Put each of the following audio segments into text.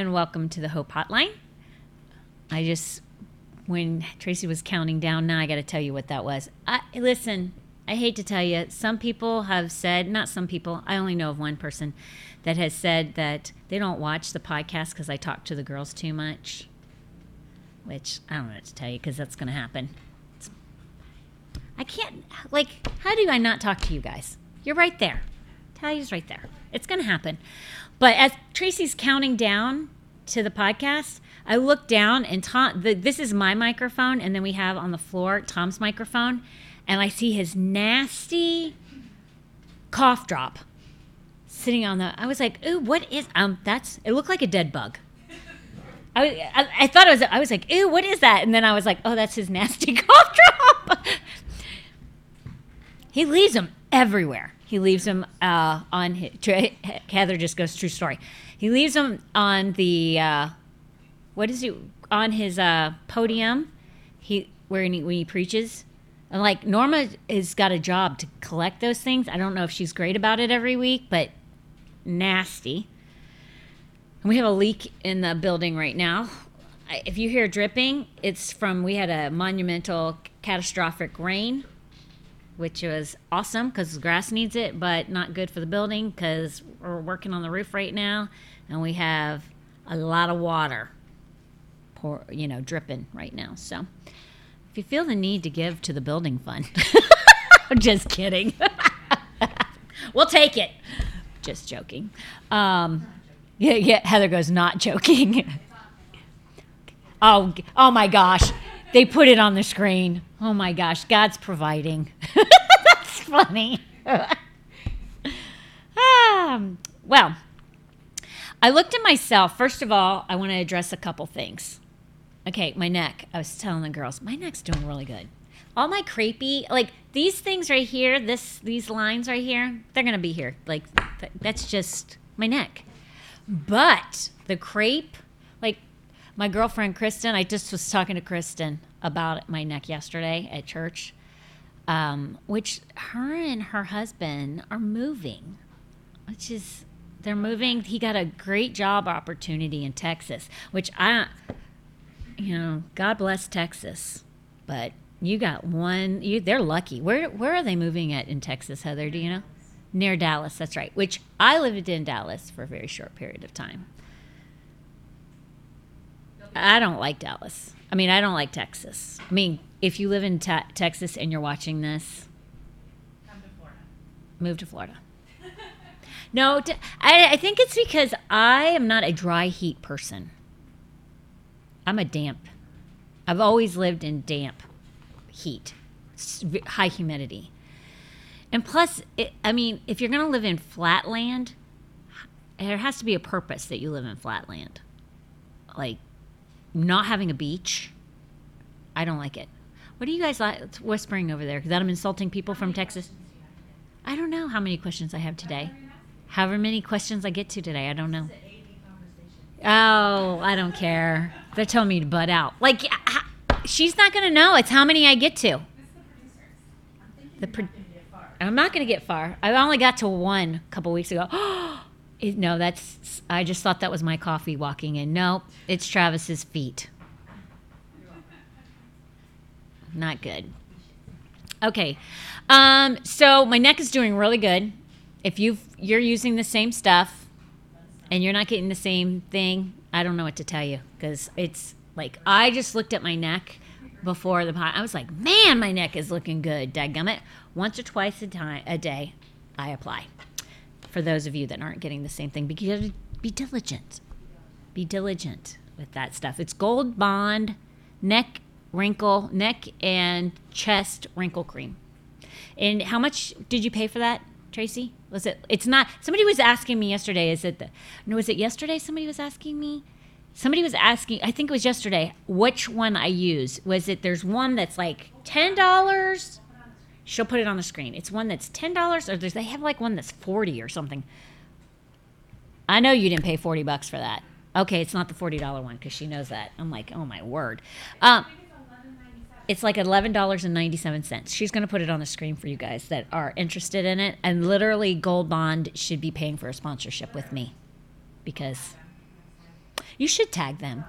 and welcome to the Hope Hotline. When Tracy was counting down, now I got to tell you what that was. Listen, I hate to tell you, some people have said, not some people, I only know of one person that has said that they don't watch the podcast because I talk to the girls too much, which I don't know what to tell you because that's going to happen. I can't, how do I not talk to you guys? You're right there. Talia's right there. It's going to happen. But as Tracy's counting down to the podcast, I look down and Tom, this is my microphone, and then we have on the floor Tom's microphone, and I see his nasty cough drop sitting on the, I was like, ooh, what is, it looked like a dead bug. I thought it was, I was like, ooh, what is that? And then I was like, oh, that's his nasty cough drop. He leaves them everywhere. He leaves them on his, Heather just goes, true story. He leaves them on the, on his podium, when he preaches. And Norma has got a job to collect those things. I don't know if she's great about it every week, but nasty. And we have a leak in the building right now. If you hear dripping, it's from, we had a monumental catastrophic rain, which was awesome because the grass needs it, but not good for the building because we're working on the roof right now and we have a lot of water dripping right now. So if you feel the need to give to the building fund, I'm just kidding. We'll take it. Just joking. Yeah, Heather goes, not joking. Oh my gosh. They put it on the screen. Oh my gosh, God's providing. That's funny. Well, I looked at myself. First of all, I want to address a couple things. Okay, my neck. I was telling the girls, my neck's doing really good. All my crepey, these things right here, these lines right here, they're going to be here. That's just my neck. But the crepe, my girlfriend Kristen, I just was talking to Kristen about my neck yesterday at church, which her and her husband are moving, they're moving. He got a great job opportunity in Texas, which God bless Texas, but you got they're lucky. Where are they moving at in Texas, Heather? Do you know? Near Dallas, that's right, which I lived in Dallas for a very short period of time. I don't like Dallas. I don't like Texas. If you live in Texas and you're watching this, come to Florida. Move to Florida. No, I think it's because I am not a dry heat person. I'm a damp. I've always lived in damp heat, high humidity. And plus, if you're going to live in flatland, there has to be a purpose that you live in flatland. Not having a beach, I don't like it. What do you guys like whispering over there? Is that I'm insulting people from Texas? I don't know how many questions I have today. However many questions I get to today, I don't know. Oh, I don't care. They're telling me to butt out. She's not going to know. It's how many I get to. I'm not going to get far. I only got to one a couple weeks ago. No, I just thought that was my coffee walking in. No, it's Travis's feet. Not good. Okay. So my neck is doing really good. If you're using the same stuff and you're not getting the same thing, I don't know what to tell you because it's I just looked at my neck before the pot. I was like, man, my neck is looking good. Dadgummit. Once or twice a day, I apply. For those of you that aren't getting the same thing, because you have to be diligent. Be diligent with that stuff. It's Gold Bond neck and chest wrinkle cream. And how much did you pay for that, Tracy? Was it? It's not. Somebody was asking me yesterday. Was it yesterday? Somebody was asking me. Somebody was asking. I think it was yesterday. Which one I use? Was it? There's one that's $10. She'll put it on the screen. It's one that's $10, or they have one that's $40 or something. I know you didn't pay $40 for that. Okay, it's not the $40 one because she knows that. I'm like, oh my word. It's $11.97. She's going to put it on the screen for you guys that are interested in it. And literally, Gold Bond should be paying for a sponsorship with me because You should tag them.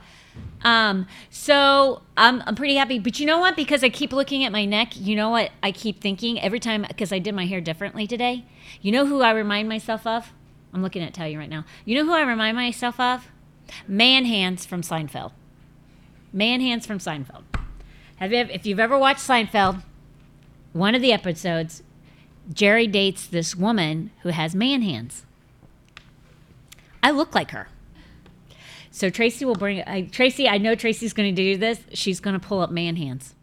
So I'm pretty happy, but you know what? Because I keep looking at my neck, you know what? I keep thinking every time, because I did my hair differently today. You know who I remind myself of? I'm looking at Talia right now. You know who I remind myself of? Man Hands from Seinfeld. Man Hands from Seinfeld. If you've ever watched Seinfeld, one of the episodes, Jerry dates this woman who has man hands. I look like her. So Tracy will bring it. Tracy, I know Tracy's going to do this. She's going to pull up man hands.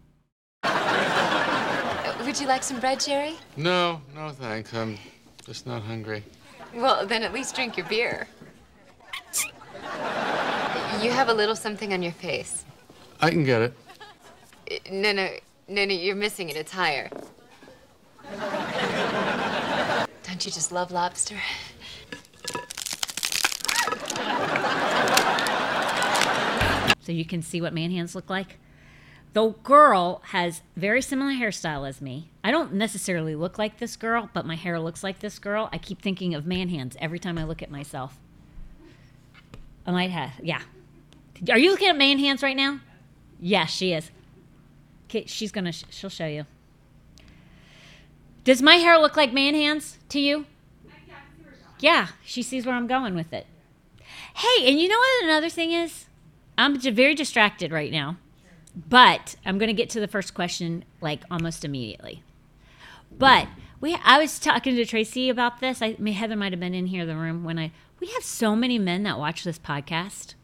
Would you like some bread, Jerry? No, thanks. I'm just not hungry. Well, then at least drink your beer. You have a little something on your face. I can get it. No, you're missing it. It's higher. Don't you just love lobster? So you can see what man hands look like. The girl has very similar hairstyle as me. I don't necessarily look like this girl, but my hair looks like this girl. I keep thinking of man hands every time I look at myself. I might have, yeah. Are you looking at man hands right now? Yeah, she is. Okay, she'll show you. Does my hair look like man hands to you? Yeah, she sees where I'm going with it. Hey, and you know what another thing is? I'm very distracted right now, but I'm going to get to the first question like almost immediately. But I was talking to Tracy about this. Heather might have been in here, the room, when we have so many men that watch this podcast.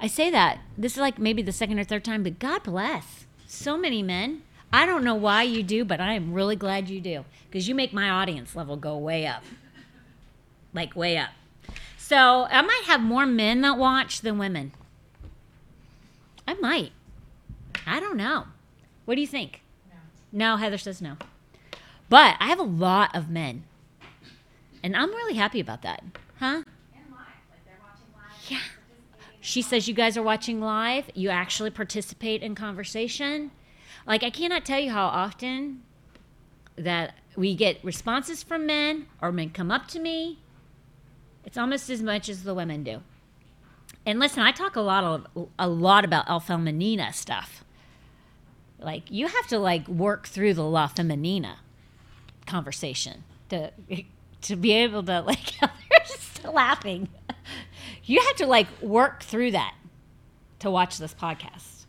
I say that. This is like maybe the second or third time, but God bless so many men. I don't know why you do, but I am really glad you do, because you make my audience level go way up, like way up. So I might have more men that watch than women. I might. I don't know. What do you think? No, Heather says no. But I have a lot of men. And I'm really happy about that. Huh? And live. Like they're watching live. Yeah. She says you guys are watching live. You actually participate in conversation. Like, I cannot tell you how often that we get responses from men or men come up to me. It's almost as much as the women do. And listen, I talk a lot about La Femenina stuff. Like, you have to work through the La Femenina conversation to be able to they're just laughing. You have to work through that to watch this podcast.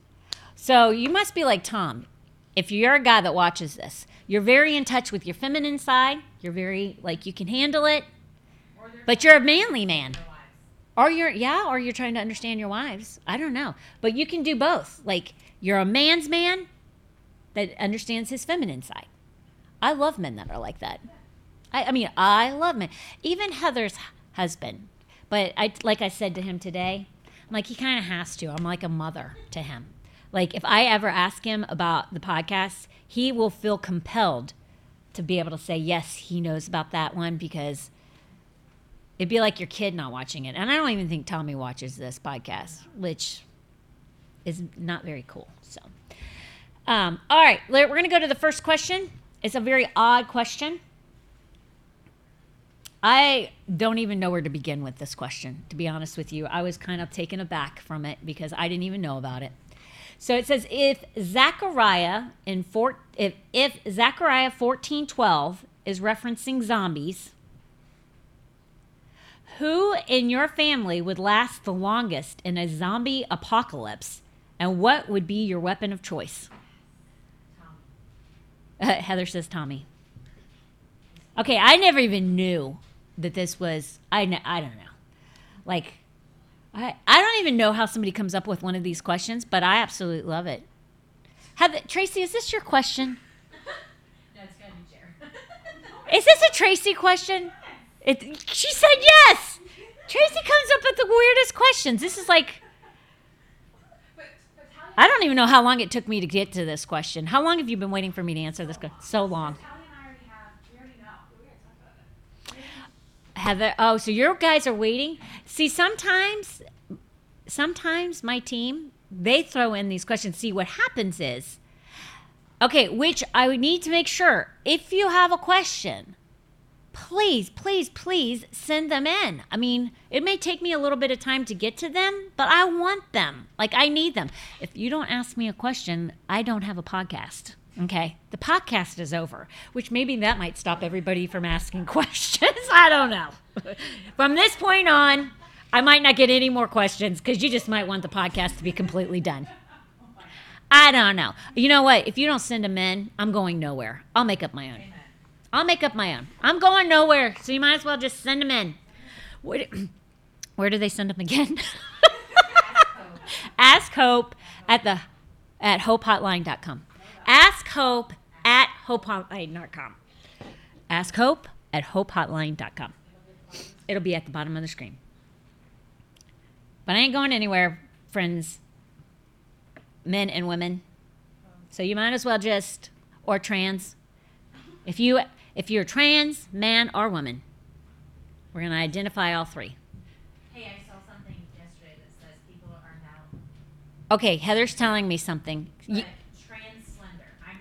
So you must be like Tom. If you're a guy that watches this, you're very in touch with your feminine side. You're very you can handle it, but you're a manly man. Or you're trying to understand your wives. I don't know. But you can do both. You're a man's man that understands his feminine side. I love men that are like that. I mean, I love men. Even Heather's husband. But I said to him today, I'm he kind of has to. I'm like a mother to him. If I ever ask him about the podcast, he will feel compelled to be able to say, yes, he knows about that one, because it'd be like your kid not watching it. And I don't even think Tommy watches this podcast, which is not very cool. So, all right, we're going to go to the first question. It's a very odd question. I don't even know where to begin with this question, to be honest with you. I was kind of taken aback from it because I didn't even know about it. So it says, if Zechariah 14:12 is referencing zombies, who in your family would last the longest in a zombie apocalypse, and what would be your weapon of choice? Heather says Tommy. Okay, I never even knew that this was, I don't know. I don't even know how somebody comes up with one of these questions, but I absolutely love it. Tracy, is this your question? No, it's going to be Jared. Is this a Tracy question? She said yes! Tracy comes up with the weirdest questions. This is I don't even know how long it took me to get to this question. How long have you been waiting for me to answer this question? So long. Heather, oh, so your guys are waiting? See, sometimes my team, they throw in these questions. See, what happens is, okay, which I would need to make sure, if you have a question, please, please, please send them in. I mean, it may take me a little bit of time to get to them, but I want them. Like, I need them. If you don't ask me a question, I don't have a podcast. Okay, the podcast is over, which maybe that might stop everybody from asking questions. I don't know. From this point on, I might not get any more questions because you just might want the podcast to be completely done. I don't know. You know what? If you don't send them in, I'm going nowhere. I'll make up my own. I'm going nowhere, so you might as well just send them in. Where do they send them again? Ask Hope at hopehotline.com. Ask Hope at hopehotline.com. Ask Hope at hopehotline.com. It'll be at the bottom of the screen. But I ain't going anywhere, friends, men and women. So you might as well just, or trans. If you're trans, man, or woman, we're going to identify all three. Hey, I saw something yesterday that says people are now. Okay, Heather's telling me something.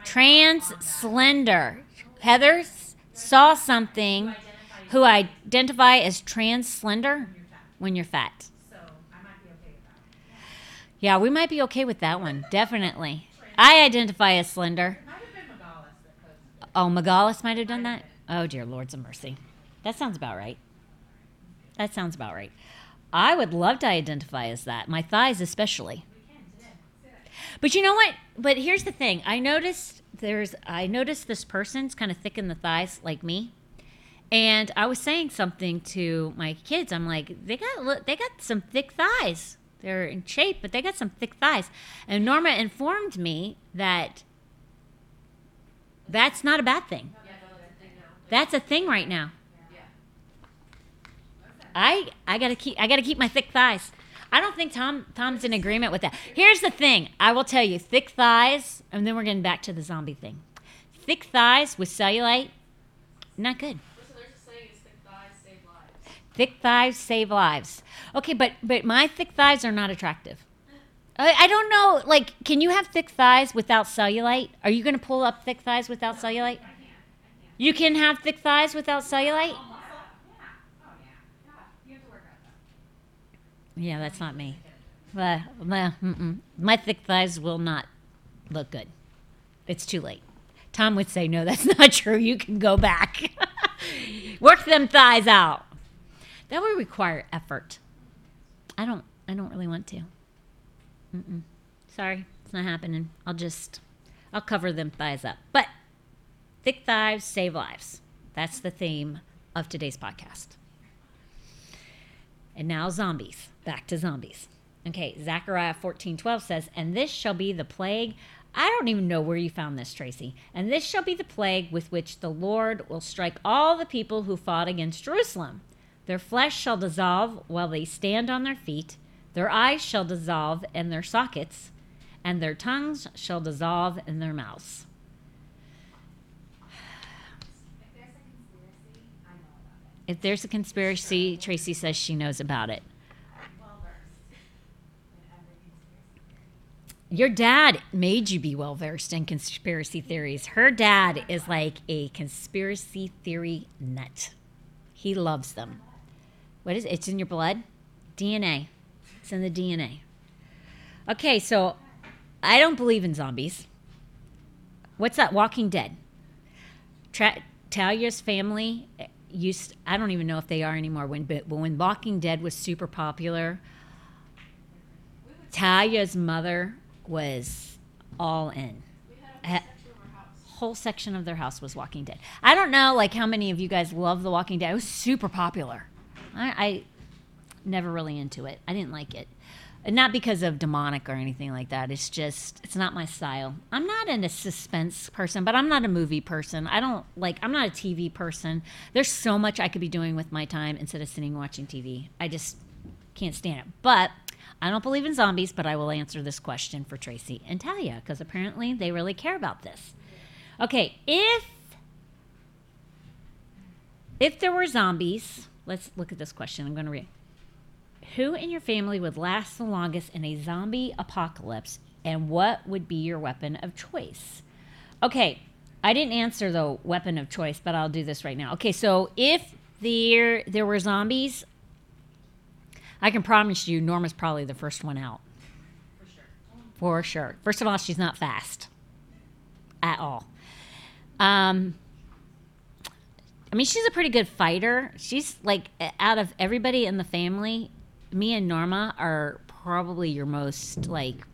Trans slender. Heather saw something who identify as trans slender when you're fat. So I might be okay with that. Yeah, we might be okay with that one, definitely. I identify as slender. It might have been Megalis that posted. Oh, Megalis might have done that? Oh, dear Lord's of mercy. That sounds about right. I would love to identify as that, my thighs especially. But you know what? But here's the thing. I noticed this person's kind of thick in the thighs like me. And I was saying something to my kids. I'm like, they got some thick thighs. They're in shape, but they got some thick thighs. And Norma informed me that that's not a bad thing. That's a thing right now. I got to keep my thick thighs. I don't think Tom's in agreement with that. Here's the thing. I will tell you, thick thighs, and then we're getting back to the zombie thing. Thick thighs with cellulite, not good. So there's a saying, is thick thighs save lives. Thick thighs save lives. Okay, but my thick thighs are not attractive. I don't know, like, can you have thick thighs without cellulite? Are you going to pull up thick thighs without cellulite? I can't. You can have thick thighs without cellulite? Yeah, that's not me. My thick thighs will not look good. It's too late. Tom would say, no, that's not true. You can go back. Work them thighs out. That would require effort. I don't really want to. Sorry, it's not happening. I'll cover them thighs up. But thick thighs save lives. That's the theme of today's podcast. And now zombies. Back to zombies. Okay, Zechariah 14:12 says, and this shall be the plague. I don't even know where you found this, Tracy. And this shall be the plague with which the Lord will strike all the people who fought against Jerusalem. Their flesh shall dissolve while they stand on their feet. Their eyes shall dissolve in their sockets. And their tongues shall dissolve in their mouths. If there's a conspiracy, Tracy says she knows about it. Your dad made you be well-versed in conspiracy theories. Her dad is like a conspiracy theory nut. He loves them. What is it? It's in your blood? DNA. It's in the DNA. Okay, so I don't believe in zombies. What's that? Walking Dead. Talia's family... I don't even know if they are anymore. But when Walking Dead was super popular, Talia's mother was all in. Whole section of their house was Walking Dead. I don't know, like, how many of you guys love The Walking Dead. It was super popular. I never really into it. I didn't like it, and not because of demonic or anything like that. It's just it's not my style. I'm not a suspense person, but I'm not a movie person. I'm not a TV person. There's so much I could be doing with my time instead of sitting and watching TV. I just can't stand it. But I don't believe in zombies, but I will answer this question for Tracy and Talia because apparently they really care about this. Okay, if there were zombies, let's look at this question. I'm going to read. Who in your family would last the longest in a zombie apocalypse, and what would be your weapon of choice? Okay, I didn't answer the weapon of choice, but I'll do this right now. Okay, so if there were zombies, I can promise you Norma's probably the first one out. For sure. First of all, she's not fast at all. I mean, she's a pretty good fighter. She's like, out of everybody in the family, me and Norma are probably your most like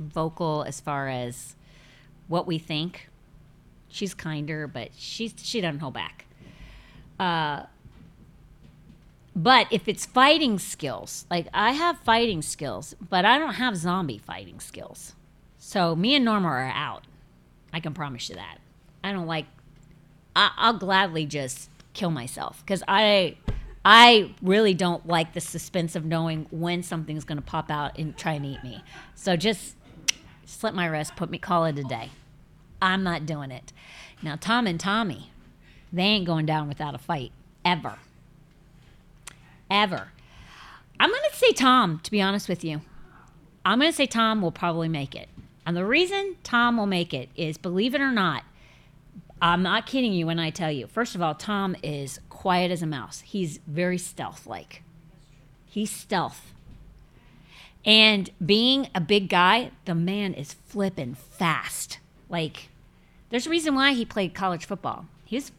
vocal as far as what we think. She's kinder, but she doesn't hold back. But if it's fighting skills, like I have fighting skills, but I don't have zombie fighting skills. So me and Norma are out. I can promise you that. I don't like, I'll gladly just kill myself because I really don't like the suspense of knowing when something's going to pop out and try and eat me. So just slit my wrist, call it a day. I'm not doing it. Now, Tom and Tommy, they ain't going down without a fight, ever. I'm going to say Tom, to be honest with you. I'm going to say Tom will probably make it. And the reason Tom will make it is, believe it or not, I'm not kidding you when I tell you. First of all, Tom is quiet as a mouse. He's very stealth-like. He's stealth. And being a big guy, the man is flipping fast. Like, there's a reason why he played college football. He's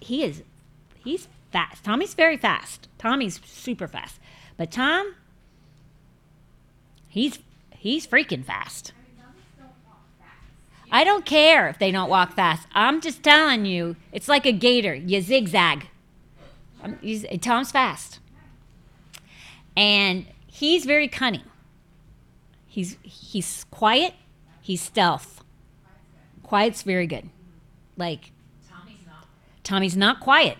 fast. Tommy's very fast. Tommy's super fast. But Tom, he's freaking fast. I don't care if they don't walk fast. I'm just telling you, it's like a gator. You zigzag. Tom's fast. And he's very cunning. He's quiet. He's stealth. Quiet's very good. Like, Tommy's not quiet.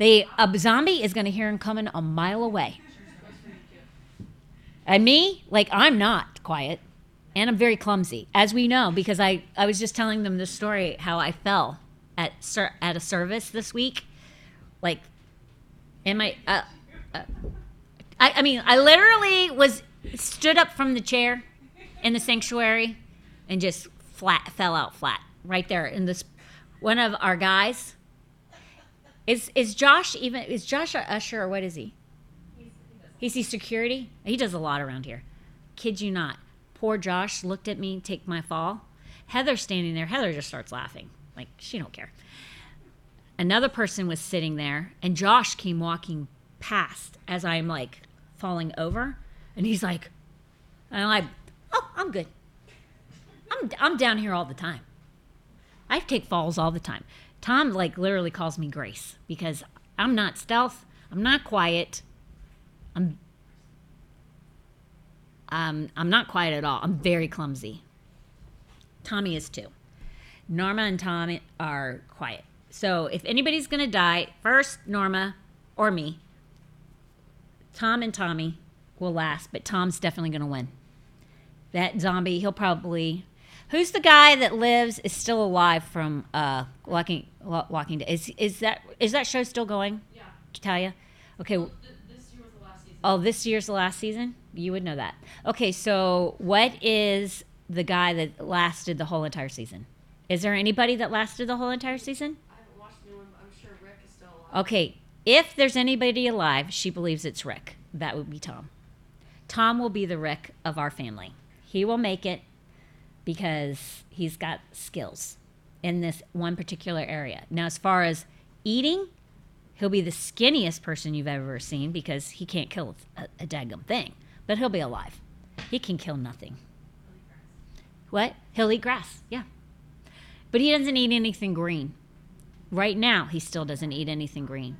A zombie is going to hear him coming a mile away. And me, like, I'm not quiet. And I'm very clumsy, as we know, because I was just telling them this story, how I fell at a service this week. Like, I literally stood up from the chair in the sanctuary and just fell out flat right there. And this one of our guys is Josh, even is Josh an usher or what is he? He's security. He does a lot around here. Kid you not. Poor Josh looked at me, take my fall. Heather's standing there. Heather just starts laughing. Like, she don't care. Another person was sitting there, and Josh came walking past as I'm, like, falling over. And he's like, and I'm like, oh, I'm good. I'm down here all the time. I take falls all the time. Tom, like, literally calls me Grace because I'm not stealth. I'm not quiet. I'm not quiet at all. I'm very clumsy. Tommy is too. Norma and Tommy are quiet. So if anybody's going to die, first Norma or me, Tom and Tommy will last, but Tom's definitely going to win. That zombie, he'll probably... Who's the guy that is still alive from Walking Dead? Is that show still going? Yeah. Talia? Okay. This year was the last season. Oh, this year's the last season? You would know that. Okay, so what is the guy that lasted the whole entire season? Is there anybody that lasted the whole entire season? I haven't watched anyone. I'm sure Rick is still alive. Okay, if there's anybody alive, she believes it's Rick. That would be Tom. Tom will be the Rick of our family. He will make it because he's got skills in this one particular area. Now, as far as eating, he'll be the skinniest person you've ever seen because he can't kill a daggum thing. But he'll be alive. He can kill nothing. What? He'll eat grass, yeah. But he doesn't eat anything green. Right now, he still doesn't eat anything green.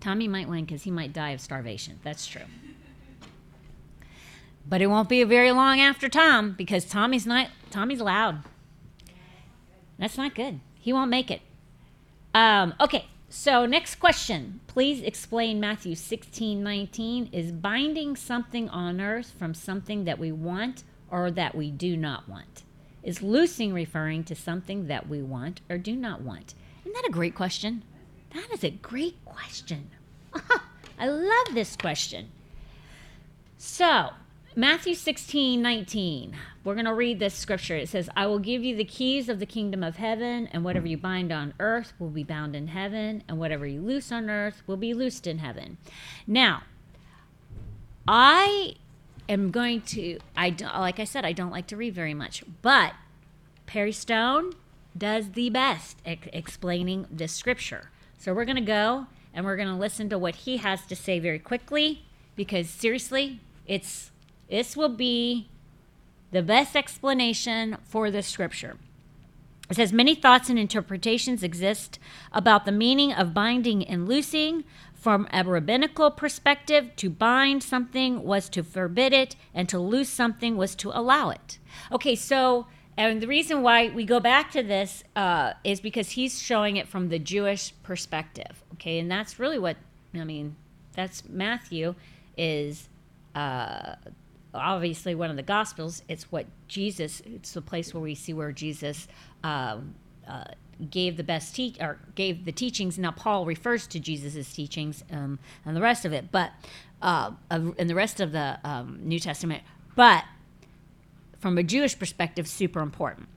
Tommy might win because he might die of starvation. That's true. But it won't be very long after Tom because Tommy's loud. That's not good. He won't make it. Okay. So next question, please explain Matthew 16:19. Is binding something on earth from something that we want or that we do not want? Is loosing referring to something that we want or do not want? Isn't that a great question? That is a great question. I love this question. So Matthew 16:19. We're going to read this scripture. It says, I will give you the keys of the kingdom of heaven, and whatever you bind on earth will be bound in heaven, and whatever you loose on earth will be loosed in heaven. Now, I don't like to read very much, but Perry Stone does the best at explaining this scripture. So we're going to go and we're going to listen to what he has to say very quickly, because seriously, this will be the best explanation for this scripture. It says, many thoughts and interpretations exist about the meaning of binding and loosing. From a rabbinical perspective, to bind something was to forbid it, and to loose something was to allow it. Okay, so, and the reason why we go back to this is because he's showing it from the Jewish perspective. Okay, and that's really what, Matthew is obviously one of the Gospels. It's the place where we see where Jesus gave the best gave the teachings. Now Paul refers to Jesus's teachings and the rest of it, but and the rest of the New Testament. But from a Jewish perspective, super important.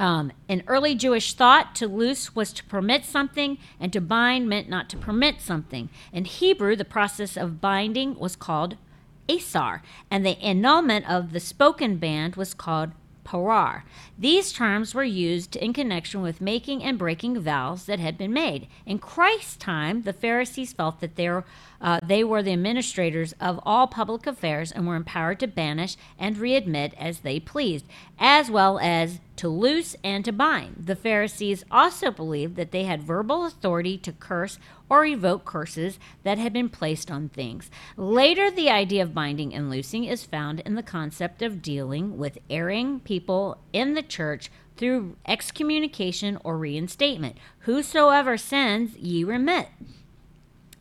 In early Jewish thought, to loose was to permit something, and to bind meant not to permit something. In Hebrew, the process of binding was called asar, and the annulment of the spoken band was called parar. These terms were used in connection with making and breaking vows that had been made. In Christ's time, the Pharisees felt that they were the administrators of all public affairs and were empowered to banish and readmit as they pleased, as well as to loose and to bind. The Pharisees also believed that they had verbal authority to curse or evoke curses that had been placed on things. Later, the idea of binding and loosing is found in the concept of dealing with erring people in the church through excommunication or reinstatement. Whosoever sins, ye remit.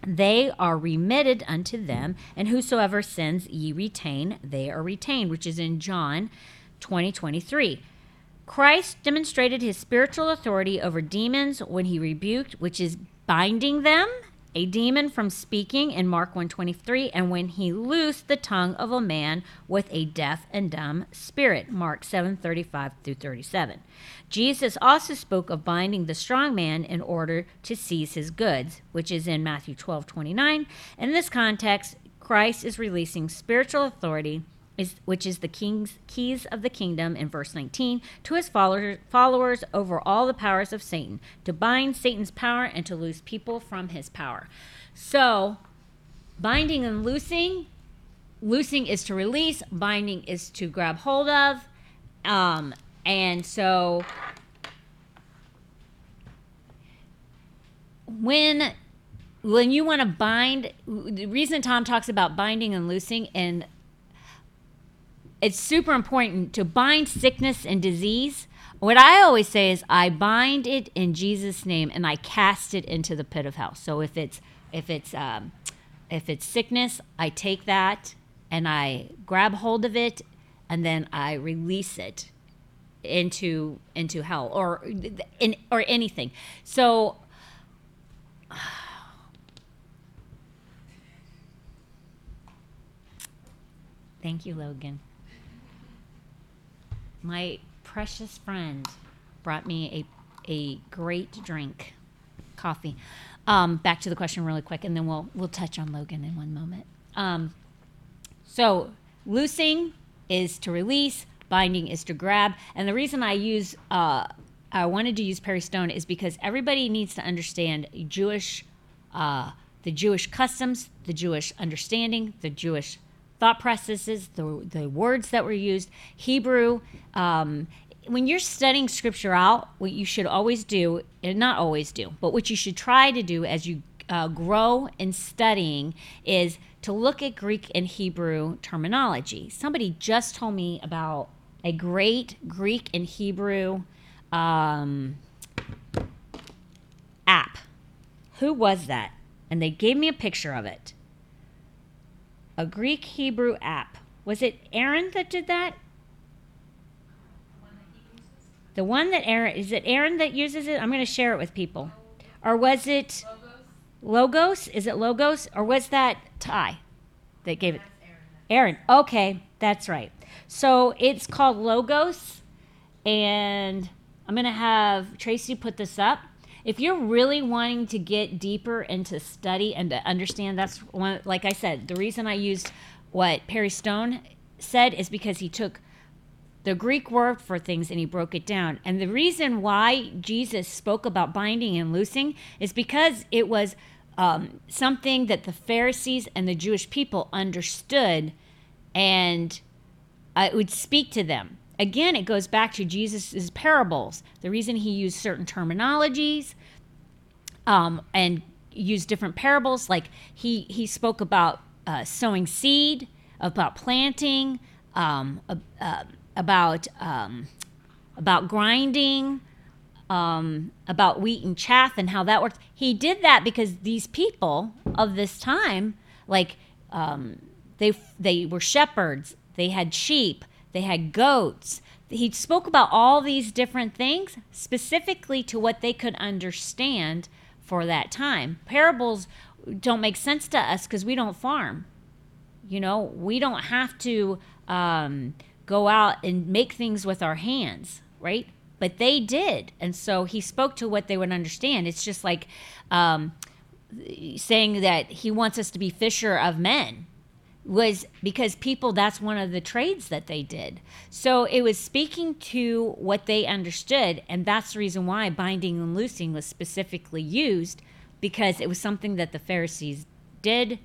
They are remitted unto them, and whosoever sins, ye retain, they are retained, which is in John 20:23. Christ demonstrated his spiritual authority over demons when he rebuked, which is binding them, a demon from speaking in Mark 1:23, and when he loosed the tongue of a man with a deaf and dumb spirit, Mark 7:35-37. Jesus also spoke of binding the strong man in order to seize his goods, which is in Matthew 12:29. In this context, Christ is releasing spiritual authority, which is the keys of the kingdom in verse 19, to his followers over all the powers of Satan, to bind Satan's power and to loose people from his power. So binding and loosing is to release, binding is to grab hold of. And so when you want to bind, the reason Tom talks about binding and loosing, and it's super important to bind sickness and disease. What I always say is, I bind it in Jesus' name and I cast it into the pit of hell. So if it's sickness, I take that and I grab hold of it and then I release it into hell or anything. So thank you, Logan. My precious friend brought me a great drink, coffee. Back to the question really quick, and then we'll touch on Logan in one moment. So loosing is to release, binding is to grab, and the reason I wanted to use Perry Stone is because everybody needs to understand Jewish, the Jewish customs, the Jewish understanding, the Jewish thought processes, the words that were used, Hebrew. When you're studying scripture out, what you should always do, and not always do, but what you should try to do as you grow in studying is to look at Greek and Hebrew terminology. Somebody just told me about a great Greek and Hebrew app. Who was that? And they gave me a picture of it. A Greek Hebrew app. Was it Aaron that did that? The one that Aaron, is it Aaron that uses it? I'm going to share it with people. Or was it Logos? Is it Logos? Or was that Ty that gave it? Aaron. Aaron. Okay, that's right. So it's called Logos, and I'm going to have Tracy put this up. If you're really wanting to get deeper into study and to understand, that's one, like I said, the reason I used what Perry Stone said is because he took the Greek word for things and he broke it down. And the reason why Jesus spoke about binding and loosing is because it was something that the Pharisees and the Jewish people understood, and it would speak to them. Again, it goes back to Jesus's parables, the reason he used certain terminologies and used different parables. Like he spoke about sowing seed, about planting, about grinding, about wheat and chaff and how that works. He did that because these people of this time, like they were shepherds, they had sheep, they had goats. He spoke about all these different things specifically to what they could understand for that time. Parables don't make sense to us because we don't farm. You know, we don't have to go out and make things with our hands, right? But they did. And so he spoke to what they would understand. It's just like saying that he wants us to be fisher of men. Was because people, that's one of the trades that they did. So it was speaking to what they understood, and that's the reason why binding and loosing was specifically used, because it was something that the Pharisees did,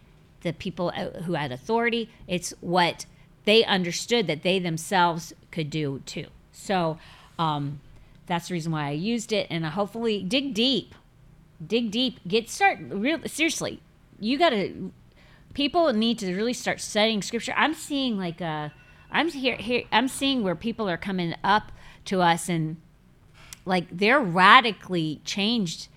the people who had authority. It's what they understood that they themselves could do too. So that's the reason why I used it, and I hopefully dig deep, get started. Seriously, you got to. People need to really start studying scripture. I'm seeing I'm seeing where people are coming up to us and like they're radically changed,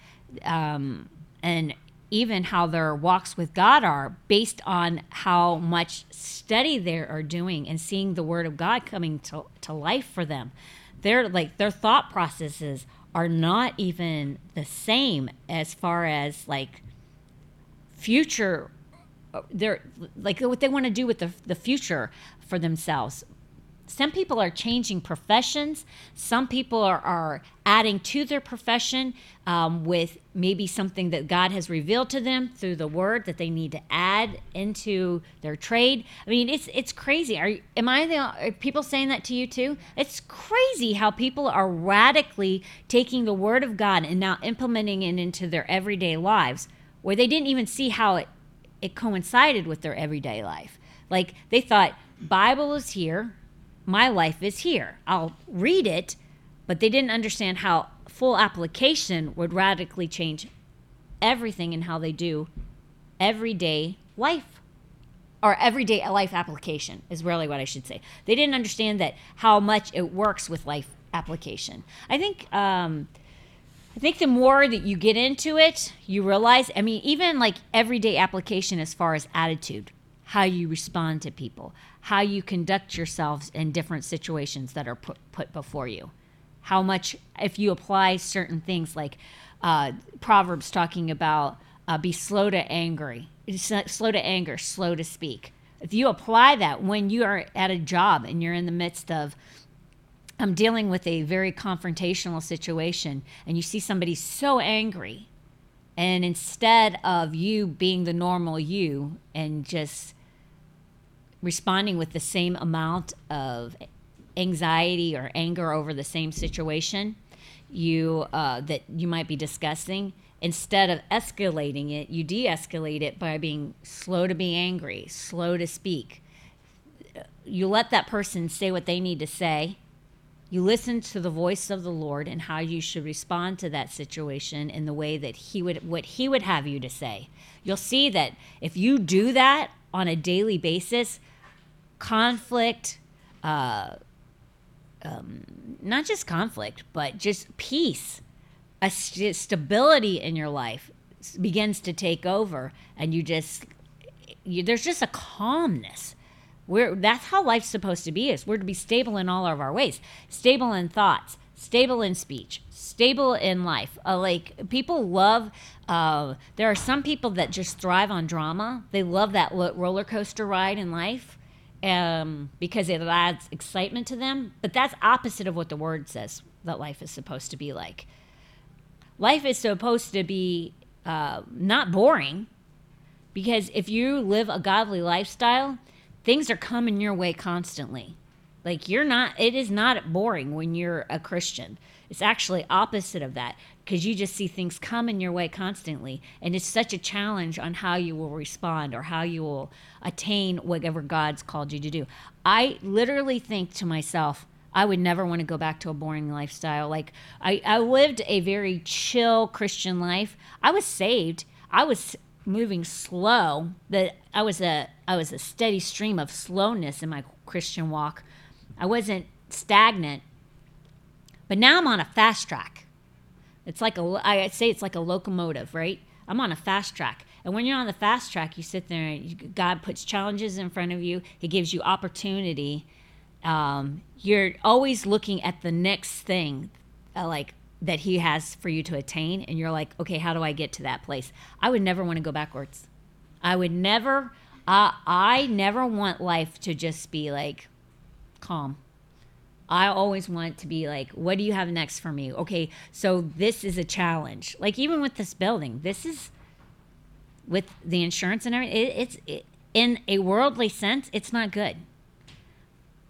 and even how their walks with God are based on how much study they are doing and seeing the word of God coming to life for them. They're like their thought processes are not even the same as far as like future. They're like what they want to do with the future for themselves. Some people are changing professions. Some people are adding to their profession with maybe something that God has revealed to them through the word that they need to add into their trade. I mean, it's crazy. Are people saying that to you too? It's crazy how people are radically taking the word of God and now implementing it into their everyday lives where they didn't even see how it coincided with their everyday life. Like they thought, Bible is here, my life is here. I'll read it, but they didn't understand how full application would radically change everything in how they do everyday life, or everyday life application is really what I should say. They didn't understand that how much it works with life application. I think the more that you get into it, you realize, I mean, even like everyday application as far as attitude, how you respond to people, how you conduct yourselves in different situations that are put before you, how much, if you apply certain things like Proverbs talking about be slow to anger, slow to speak. If you apply that when you are at a job and you're in the midst of I'm dealing with a very confrontational situation and you see somebody so angry, and instead of you being the normal you and just responding with the same amount of anxiety or anger over the same situation that you might be discussing, instead of escalating it, you de-escalate it by being slow to be angry, slow to speak. You let that person say what they need to say. You listen to the voice of the Lord and how you should respond to that situation in the way that what he would have you to say. You'll see that if you do that on a daily basis, conflict, not just conflict, but just peace, a stability in your life begins to take over, and there's just a calmness. That's how life's supposed to be. We're to be stable in all of our ways, stable in thoughts, stable in speech, stable in life. Like people love, there are some people that just thrive on drama. They love that roller coaster ride in life. because it adds excitement to them. But that's opposite of what the Word says that life is supposed to be like. Life is supposed to be not boring, because if you live a godly lifestyle, things are coming your way constantly. Like, it is not boring when you're a Christian. It's actually opposite of that, because you just see things coming your way constantly. And it's such a challenge on how you will respond or how you will attain whatever God's called you to do. I literally think to myself, I would never want to go back to a boring lifestyle. Like, I lived a very chill Christian life. I was saved. I was moving slow. I was a steady stream of slowness in my Christian walk. I wasn't stagnant, but now I'm on a fast track. I say it's like a locomotive, right? I'm on a fast track. And when you're on the fast track, you sit there and God puts challenges in front of you. He gives you opportunity. You're always looking at the next thing that he has for you to attain. And you're like, okay, how do I get to that place? I would never want to go backwards. I never want life to just be like calm. I always want to be like, what do you have next for me? Okay, so this is a challenge. Like, even with this building, this is with the insurance and everything. It's in a worldly sense, it's not good.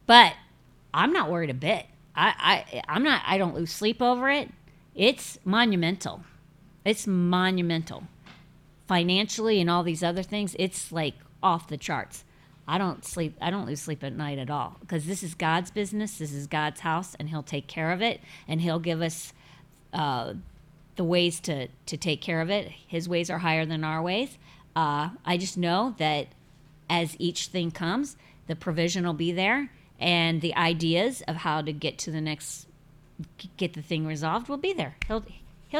But I'm not worried a bit. I don't lose sleep over it. It's monumental. It's monumental. Financially and all these other things, it's like off the charts. I don't lose sleep at night at all, because this is God's business. This is God's house, and he'll take care of it, and he'll give us the ways to take care of it. His ways are higher than our ways. I just know that as each thing comes, the provision will be there, and the ideas of how to get to the next, get the thing resolved, will be there. He'll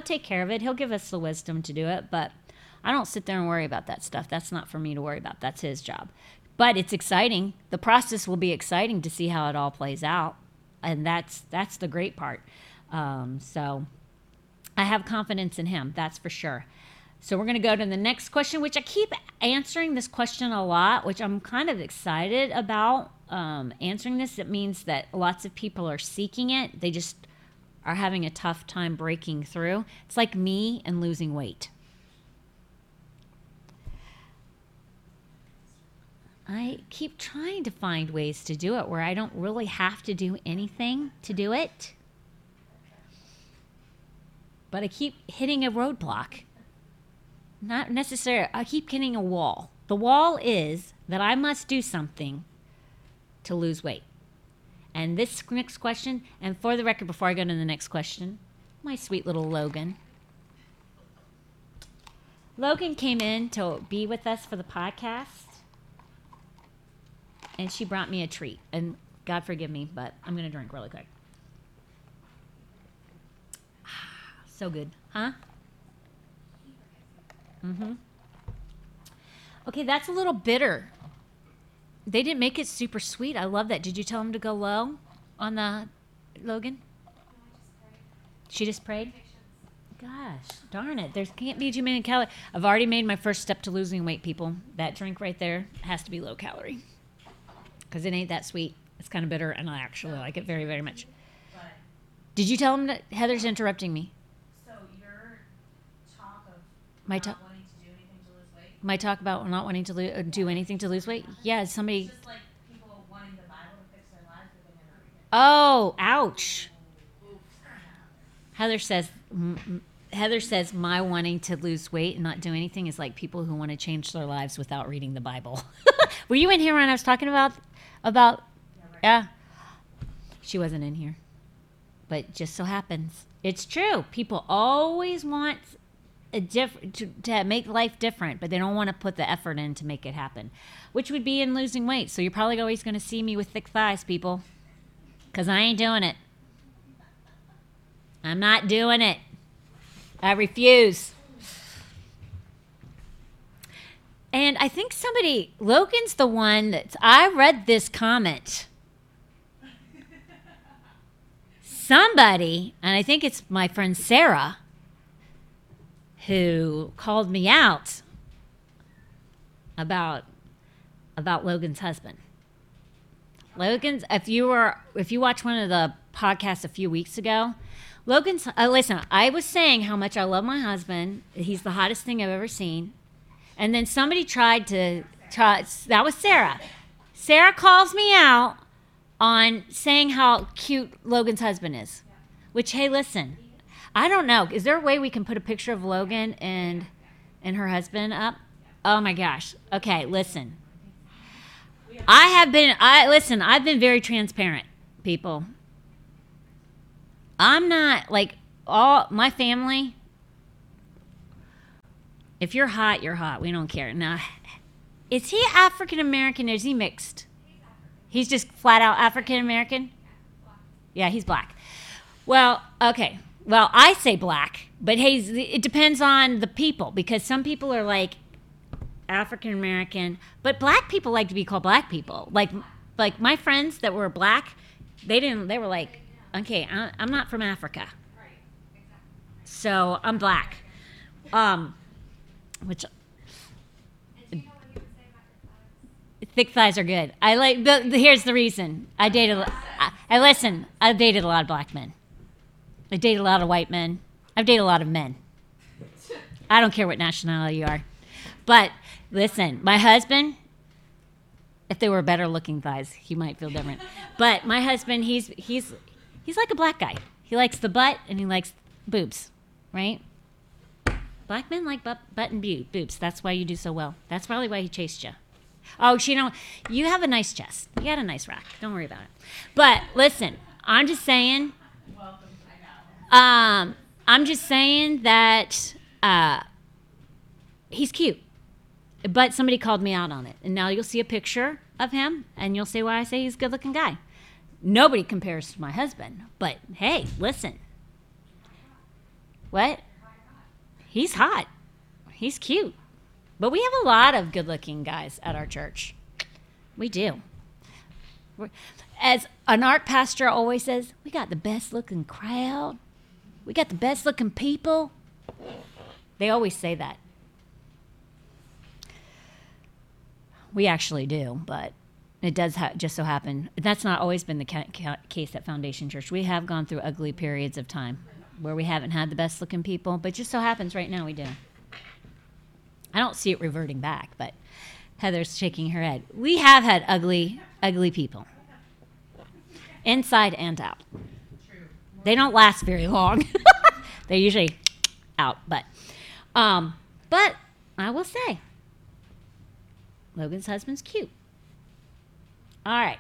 take care of it. He'll give us the wisdom to do it, but I don't sit there and worry about that stuff. That's not for me to worry about. That's his job. But it's exciting. The process will be exciting to see how it all plays out. And that's the great part. So I have confidence in him. That's for sure. So we're going to go to the next question, which I keep answering this question a lot, which I'm kind of excited about answering this. It means that lots of people are seeking it. They just are having a tough time breaking through. It's like me and losing weight. I keep trying to find ways to do it where I don't really have to do anything to do it. But I keep hitting a roadblock. Not necessarily. I keep hitting a wall. The wall is that I must do something to lose weight. And this next question, and for the record, before I go to the next question, my sweet little Logan. Logan came in to be with us for the podcast. And she brought me a treat. And God forgive me, but I'm going to drink really quick. So good, huh? Mm-hmm. Okay, that's a little bitter. They didn't make it super sweet. I love that. Did you tell them to go low on the Logan? No, she just prayed? Gosh, darn it. There can't be too many calories. I've already made my first step to losing weight, people. That drink right there has to be low calorie. Because it ain't that sweet. It's kind of bitter, and I actually like it very, very much. But did you tell them that Heather's interrupting me? So your talk of not wanting to do anything to lose weight? My talk about not wanting to do anything to lose weight? Yeah, somebody... It's just like people wanting the Bible to fix their lives, but they never read it. Oh, ouch. Oops. Heather says my wanting to lose weight and not do anything is like people who want to change their lives without reading the Bible. Were you in here when I was talking about? Yeah. She wasn't in here, but just so happens. It's true. People always want to make life different, but they don't want to put the effort in to make it happen, which would be in losing weight. So you're probably always going to see me with thick thighs, people, because I ain't doing it. I'm not doing it. I refuse. And I think Logan's the one I read this comment. Somebody, and I think it's my friend Sarah, who called me out about Logan's husband. Logan's, if you watch one of the podcasts a few weeks ago, Logan's, listen, I was saying how much I love my husband. He's the hottest thing I've ever seen. And then somebody tried to, that was Sarah. Sarah calls me out on saying how cute Logan's husband is, which, hey, listen, I don't know. Is there a way we can put a picture of Logan and her husband up? Oh my gosh. Okay, listen. I've been very transparent, people. I'm not like all my family. If you're hot, you're hot. We don't care. Now, is he African American or is he mixed? He's just flat out African American? Yeah, he's black. Well, okay. Well, I say black, but hey, it depends on the people, because some people are like African American, but black people like to be called black people. Like my friends that were black, they were like, okay, I'm not from Africa, so I'm black. Which thick thighs are good. I like. Here's the reason. I've dated a lot of black men. I date a lot of white men. I've dated a lot of men. I don't care what nationality you are. But listen, my husband, if they were better looking thighs, he might feel different. But my husband, he's like a black guy. He likes the butt and he likes boobs, right? Black men like butt and boobs. That's why you do so well. That's probably why he chased you. Oh, you have a nice chest. You got a nice rack. Don't worry about it. But listen, I'm just saying... I'm just saying that he's cute, but somebody called me out on it, and now you'll see a picture of him, and you'll see why I say he's a good-looking guy. Nobody compares to my husband, but hey, listen. What? He's hot. He's cute. But we have a lot of good-looking guys at our church. We do. As an art pastor always says, we got the best-looking crowd. We got the best-looking people. They always say that. We actually do, but it does just so happen. That's not always been the case at Foundation Church. We have gone through ugly periods of time where we haven't had the best-looking people, but just so happens right now we do. I don't see it reverting back, but Heather's shaking her head. We have had ugly, ugly people, inside and out. They don't last very long. They're usually out, but I will say, Logan's husband's cute. All right.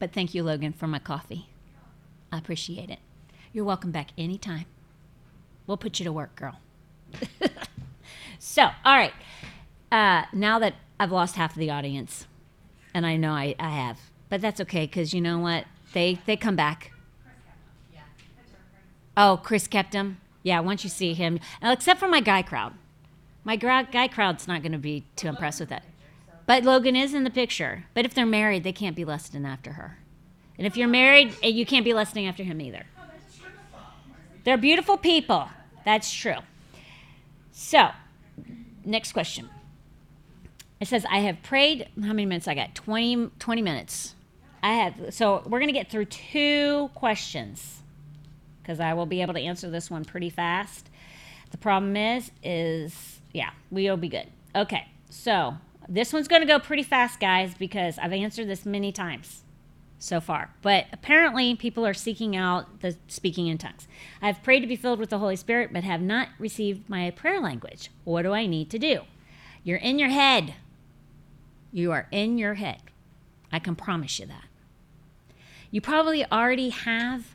But thank you, Logan, for my coffee. I appreciate it. You're welcome back anytime. We'll put you to work, girl. So, all right. Now that I've lost half of the audience, and I know I have. But that's okay, because you know what? They come back. Oh, Chris kept him? Yeah, once you see him. Now, except for my guy crowd. My guy crowd's not going to be too impressed with that. But Logan is in the picture. But if they're married, they can't be lusting after her. And if you're married, you can't be lusting after him either. They're beautiful people. That's true. So, next question. It says, I have prayed, how many minutes I got? 20 minutes. So we're going to get through two questions because I will be able to answer this one pretty fast. The problem is we'll be good. Okay, so this one's going to go pretty fast, guys, because I've answered this many times so far. But apparently people are seeking out the speaking in tongues. I've prayed to be filled with the Holy Spirit but have not received my prayer language. What do I need to do? You're in your head. You are in your head. I can promise you that. You probably already have,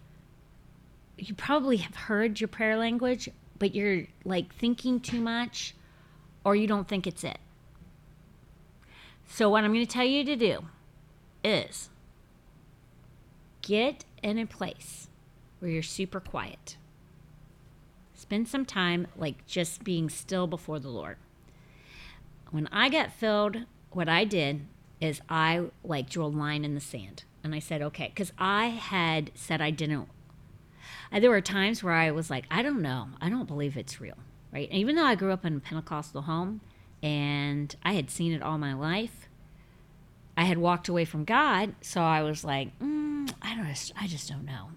heard your prayer language, but you're like thinking too much or you don't think it's it. So what I'm going to tell you to do is get in a place where you're super quiet. Spend some time like just being still before the Lord. When I got filled, what I did is I like drew a line in the sand and I said, okay, because I had said I didn't. There were times where I was like, I don't know. I don't believe it's real, right? And even though I grew up in a Pentecostal home and I had seen it all my life, I had walked away from God, so I was like, I just don't know.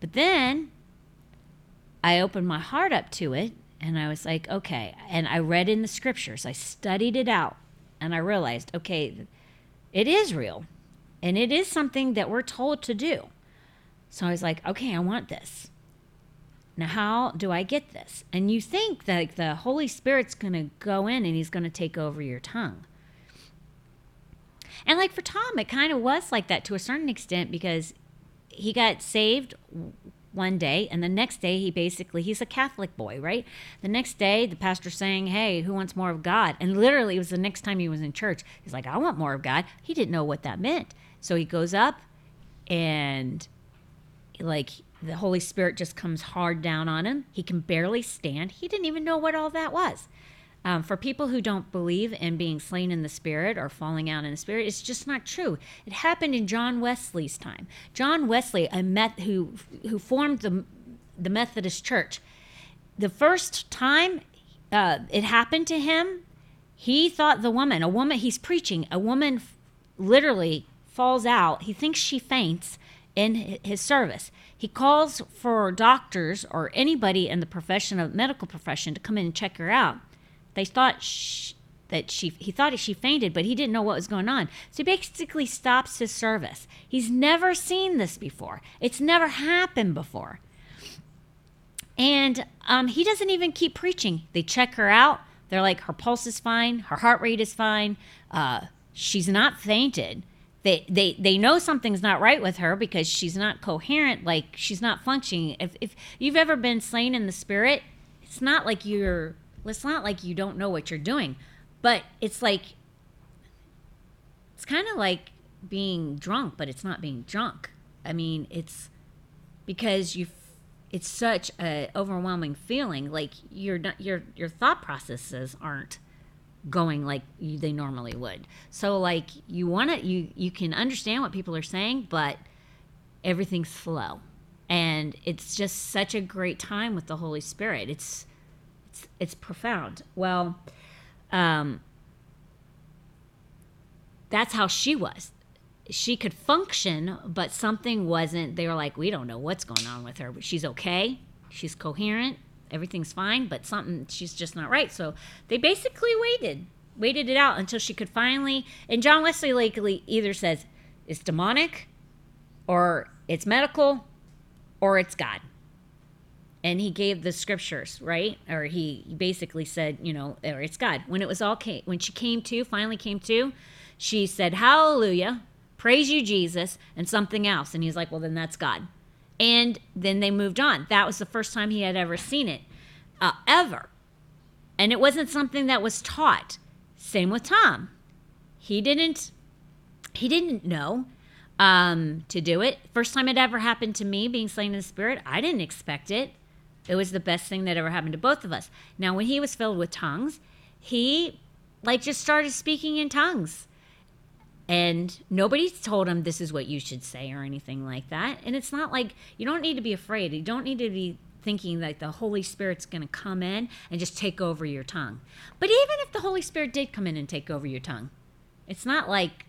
But then I opened my heart up to it, and I was like, okay. And I read in the scriptures, I studied it out, and I realized, okay, it is real, and it is something that we're told to do. So I was like, okay, I want this. Now, how do I get this? And you think that the Holy Spirit's going to go in and he's going to take over your tongue. And like for Tom, it kind of was like that to a certain extent, because he got saved one day, and the next day he's a Catholic boy, right? The next day the pastor's saying, hey, who wants more of God? And literally it was the next time he was in church. He's like, I want more of God. He didn't know what that meant. So he goes up and like the Holy Spirit just comes hard down on him. He can barely stand. He didn't even know what all that was. For people who don't believe in being slain in the Spirit or falling out in the Spirit, it's just not true. It happened in John Wesley's time. John Wesley, who formed the Methodist Church, the first time it happened to him, he thought he's preaching, a woman literally falls out. He thinks she faints in his service. He calls for doctors or anybody in the medical profession to come in and check her out. They thought he thought she fainted, but he didn't know what was going on. So he basically stops his service. He's never seen this before. It's never happened before. And he doesn't even keep preaching. They check her out. They're like, her pulse is fine. Her heart rate is fine. She's not fainted. They know something's not right with her because she's not coherent. Like, she's not functioning. If you've ever been slain in the Spirit, it's not like you don't know what you're doing, but it's kind of like being drunk, but it's not being drunk. I mean, it's because it's such a overwhelming feeling. Like your thought processes aren't going like they normally would. So like you can understand what people are saying, but everything's slow. And it's just such a great time with the Holy Spirit. It's profound. Well, that's how she was. She could function, but something wasn't. They were like, we don't know what's going on with her, but she's okay. She's coherent. Everything's fine, but she's just not right. So they basically waited it out until she could finally, and John Wesley Lakeley either says it's demonic or it's medical or it's God. And he gave the scriptures, right? Or he basically said, or it's God. When it was all when she finally came to, she said, hallelujah, praise you, Jesus, and something else. And he's like, well, then that's God. And then they moved on. That was the first time he had ever seen it, ever. And it wasn't something that was taught. Same with Tom. He didn't know to do it. First time it ever happened to me, being slain in the Spirit, I didn't expect it. It was the best thing that ever happened to both of us. Now, when he was filled with tongues, he just started speaking in tongues. And nobody told him this is what you should say or anything like that. And it's not like, you don't need to be afraid. You don't need to be thinking that the Holy Spirit's going to come in and just take over your tongue. But even if the Holy Spirit did come in and take over your tongue, it's not like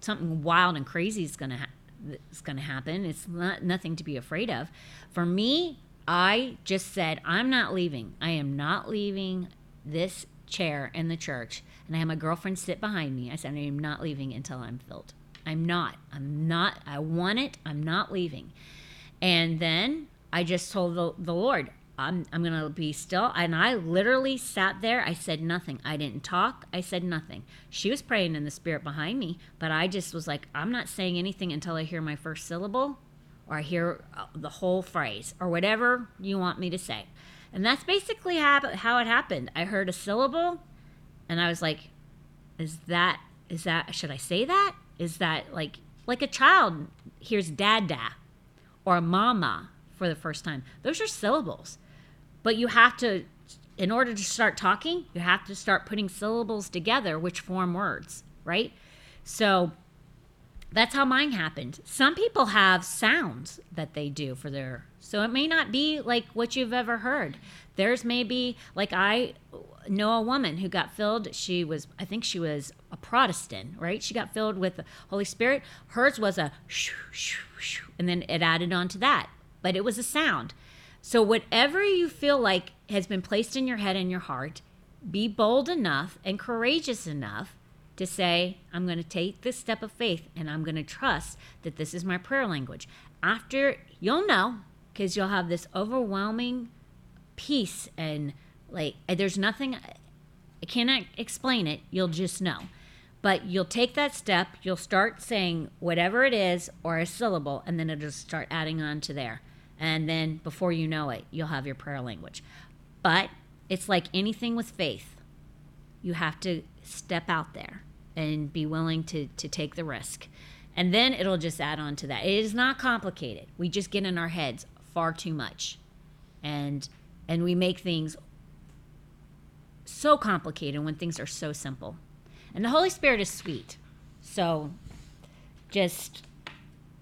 something wild and crazy is going to happen. It's not nothing to be afraid of. For me, I just said, I'm not leaving. I am not leaving this chair in the church. And I had my girlfriend sit behind me. I said, I am not leaving until I'm filled. I'm not. I want it. I'm not leaving. And then I just told the Lord, I'm going to be still. And I literally sat there. I said nothing. I didn't talk. I said nothing. She was praying in the Spirit behind me. But I just was like, I'm not saying anything until I hear my first syllable, or I hear the whole phrase, or whatever you want me to say. And that's basically how it happened. I heard a syllable, and I was like, is that, should I say that? Is that like a child hears dada or mama for the first time? Those are syllables. But you have to, in order to start talking, you have to start putting syllables together, which form words, right? So that's how mine happened. Some people have sounds that they do for their, so it may not be like what you've ever heard. There's maybe, like I know a woman who got filled. She was, I think she was a Protestant, right? She got filled with the Holy Spirit. Hers was a shoo, shoo, shoo, and then it added on to that. But it was a sound. So whatever you feel like has been placed in your head and your heart, be bold enough and courageous enough to say, I'm going to take this step of faith and I'm going to trust that this is my prayer language. After, you'll know, because you'll have this overwhelming peace and like, there's nothing, I cannot explain it. You'll just know. But you'll take that step. You'll start saying whatever it is or a syllable, and then it'll start adding on to there. And then before you know it, you'll have your prayer language. But it's like anything with faith. You have to step out there and be willing to take the risk. And then it'll just add on to that. It is not complicated. We just get in our heads far too much. And we make things so complicated when things are so simple. And the Holy Spirit is sweet. So just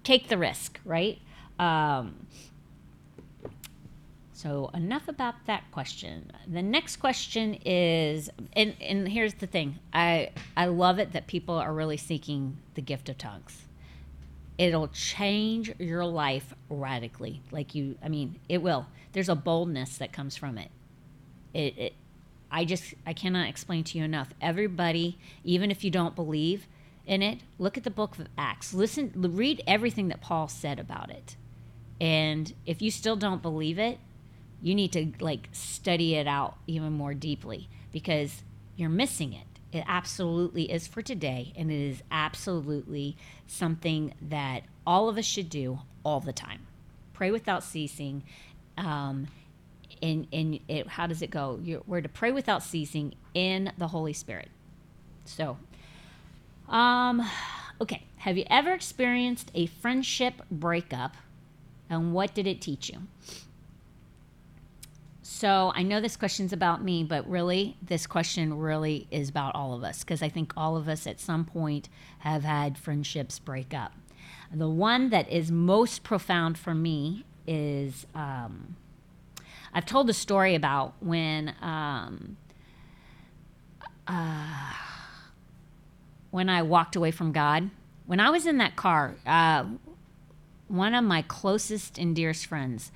take the risk, right? So enough about that question. The next question is, and here's the thing. I love it that people are really seeking the gift of tongues. It'll change your life radically. It will. There's a boldness that comes from it. I cannot explain to you enough. Everybody, even if you don't believe in it, look at the Book of Acts. Read everything that Paul said about it. And if you still don't believe it, you need to study it out even more deeply, because you're missing it. It absolutely is for today, and it is absolutely something that all of us should do all the time. Pray without ceasing. How does it go? We're to pray without ceasing in the Holy Spirit. So, okay. Have you ever experienced a friendship breakup, and what did it teach you? So I know this question's about me, but really, this question really is about all of us, because I think all of us at some point have had friendships break up. The one that is most profound for me is, I've told a story about when I walked away from God. When I was in that car, one of my closest and dearest friends,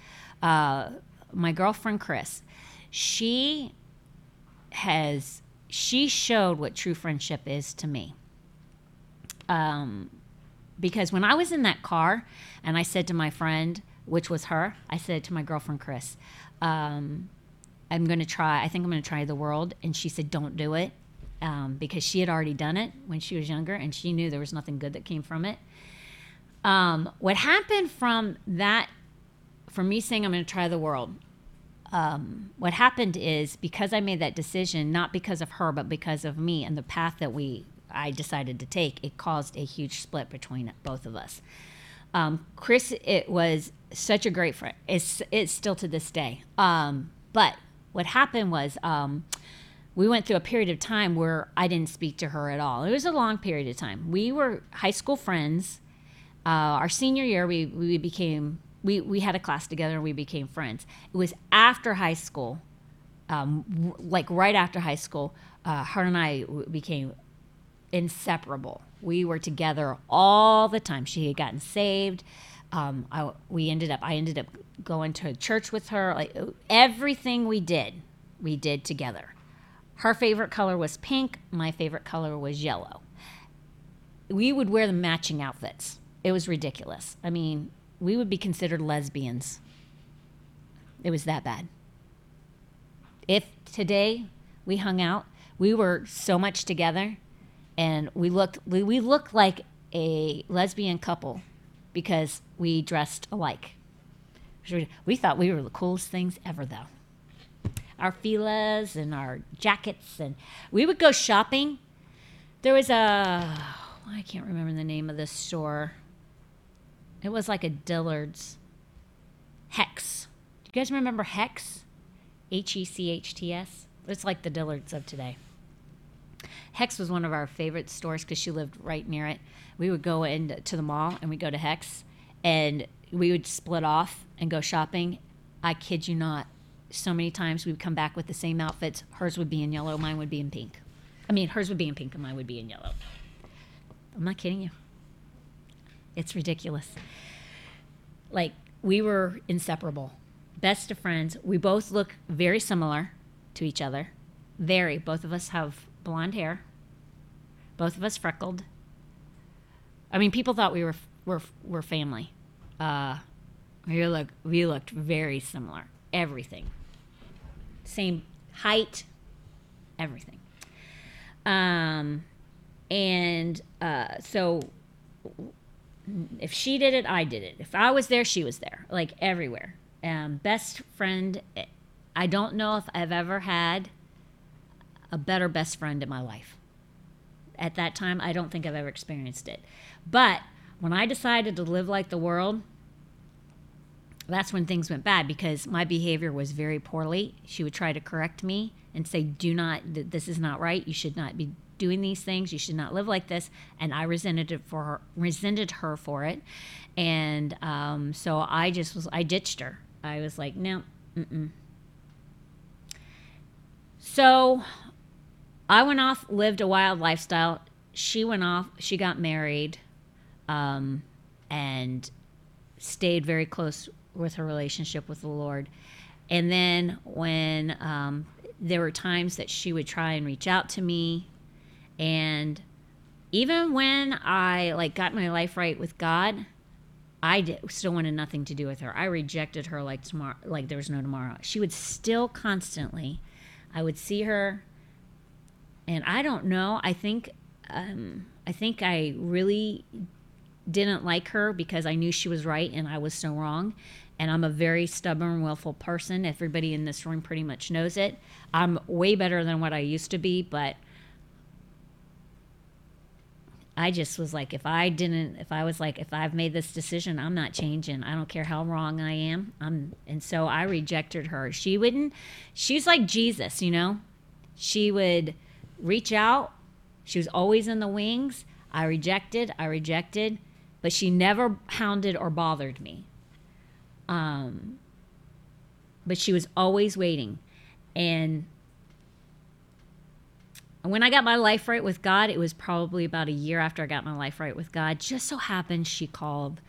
my girlfriend, Chris, she showed what true friendship is to me. Because when I was in that car and I said to my friend, which was her, I said to my girlfriend, Chris, I'm going to try the world. And she said, don't do it. Because she had already done it when she was younger and she knew there was nothing good that came from it. What happened from that, from me saying I'm going to try the world, what happened is, because I made that decision, not because of her, but because of me and the path that I decided to take, it caused a huge split between both of us. Chris, it was such a great friend. It's still to this day. But what happened was, we went through a period of time where I didn't speak to her at all. It was a long period of time. We were high school friends. Our senior year, we had a class together and we became friends. It was after high school, right after high school, her and I became inseparable. We were together all the time. She had gotten saved. I ended up going to church with her. Everything we did together. Her favorite color was pink. My favorite color was yellow. We would wear the matching outfits. It was ridiculous. We would be considered lesbians. It was that bad. If today we hung out, we were so much together, and we looked like a lesbian couple because we dressed alike. We thought we were the coolest things ever, though. Our filas and our jackets, and we would go shopping. There was I can't remember the name of this store. It was like a Dillard's. Hechts. Do you guys remember Hechts? Hechts. It's like the Dillard's of today. Hechts was one of our favorite stores because she lived right near it. We would go into the mall and we'd go to Hechts, and we would split off and go shopping. I kid you not. So many times we would come back with the same outfits. Hers would be in yellow, mine would be in pink. I mean, hers would be in pink and mine would be in yellow. I'm not kidding you. It's ridiculous. Like, we were inseparable. Best of friends. We both look very similar to each other. Very. Both of us have blonde hair. Both of us freckled. I mean, people thought we were family. We looked very similar. Everything. Same height. Everything. So if she did it, I did it. If I was there, she was there. Like, everywhere. Best friend. I don't know if I've ever had a better best friend in my life. At that time, I don't think I've ever experienced it. But when I decided to live like the world, that's when things went bad, because my behavior was very poorly. She would try to correct me and say, this is not right. You should not be doing these things. You should not live like this. And I resented her for it. And so I ditched her. I was like, no, mm-mm. So I went off, lived a wild lifestyle. She went off, she got married, and stayed very close with her relationship with the Lord. And then when there were times that she would try and reach out to me, and even when I got my life right with God, still wanted nothing to do with her. I rejected her like tomorrow, like there was no tomorrow. She would still constantly, I would see her, and I don't know. I think I really didn't like her because I knew she was right and I was so wrong. And I'm a very stubborn, willful person. Everybody in this room pretty much knows it. I'm way better than what I used to be, but I just was like, if I've made this decision, I'm not changing. I don't care how wrong I am. And so I rejected her. She's like Jesus, you know? She would reach out. She was always in the wings. I rejected, but she never hounded or bothered me. But she was always waiting. And when I got my life right with God, it was probably about a year after I got my life right with God. Just so happened she called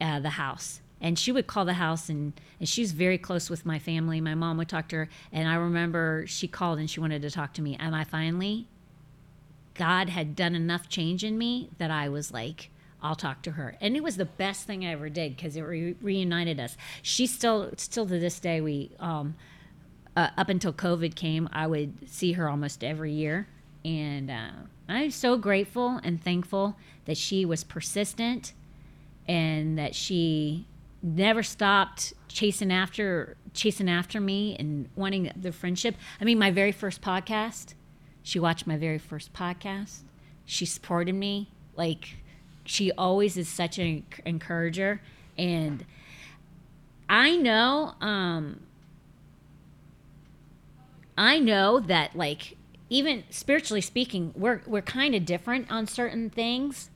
the house. And she would call the house, and she was very close with my family. My mom would talk to her. And I remember she called and she wanted to talk to me. And God had done enough change in me that I was like, I'll talk to her. And it was the best thing I ever did because it reunited us. She still to this day, we... up until COVID came, I would see her almost every year. And I'm so grateful and thankful that she was persistent and that she never stopped chasing after me and wanting the friendship. I mean, my very first podcast, she watched my very first podcast. She supported me. Like, she always is such an encourager. And I know... I know that, like, even spiritually speaking, we're kind of different on certain things,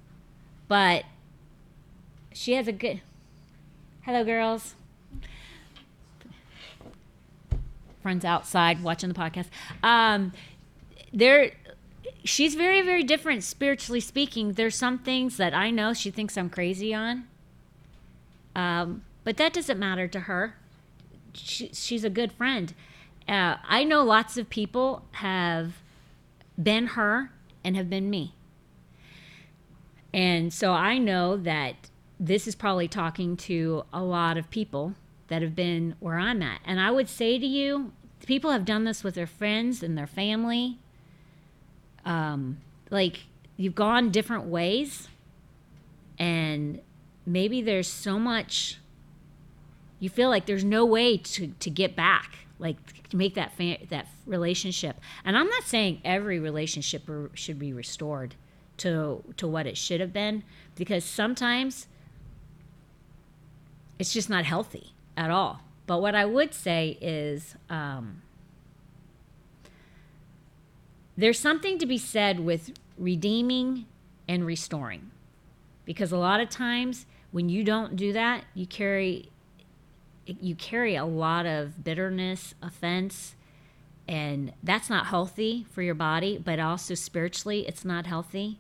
but she has a good... Hello, girls. Friends outside watching the podcast. She's very, very different spiritually speaking. There's some things that I know she thinks I'm crazy on, but that doesn't matter to her. She's a good friend. I know lots of people have been her and have been me. And so I know that this is probably talking to a lot of people that have been where I'm at. And I would say to you, people have done this with their friends and their family. You've gone different ways. And maybe there's so much, you feel like there's no way to get back. Like, to make that relationship. And I'm not saying every relationship should be restored to what it should have been, because sometimes it's just not healthy at all. But what I would say is there's something to be said with redeeming and restoring, because a lot of times when you don't do that, you carry a lot of bitterness, offense, And that's not healthy for your body, but also spiritually it's not healthy.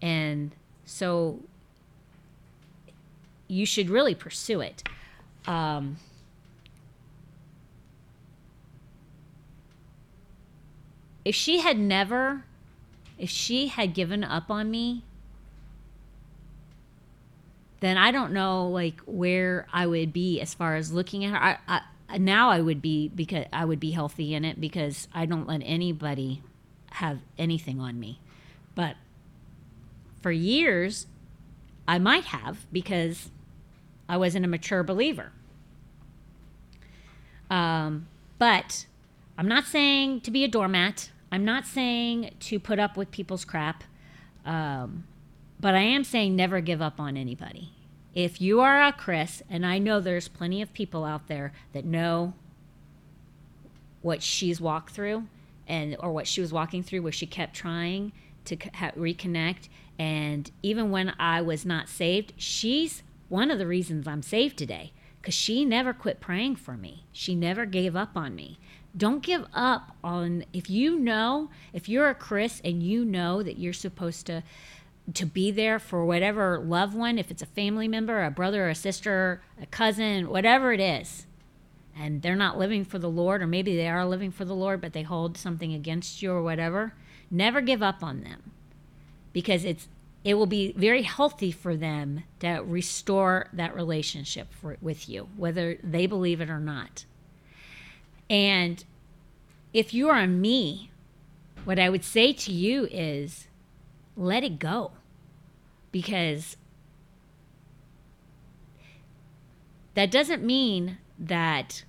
And so you should really pursue it. If she had given up on me, then I don't know like where I would be as far as looking at her. Now I would be, because I would be healthy in it, because I don't let anybody have anything on me. But for years, I might have, because I wasn't a mature believer. But I'm not saying to be a doormat. I'm not saying to put up with people's crap. But I am saying never give up on anybody. If you are a Chris, and I know there's plenty of people out there that know what she's walked through, and or what she was walking through, where she kept trying to reconnect. And even when I was not saved, she's one of the reasons I'm saved today, because she never quit praying for me. She never gave up on me. Don't give up on, if you're a Chris and you know that you're supposed to be there for whatever loved one, if it's a family member, a brother, a sister, a cousin, whatever it is, and they're not living for the Lord, or maybe they are living for the Lord, but they hold something against you or whatever, never give up on them, because it will be very healthy for them to restore that relationship with you, whether they believe it or not. And if you are me, what I would say to you is, let it go, because that doesn't mean that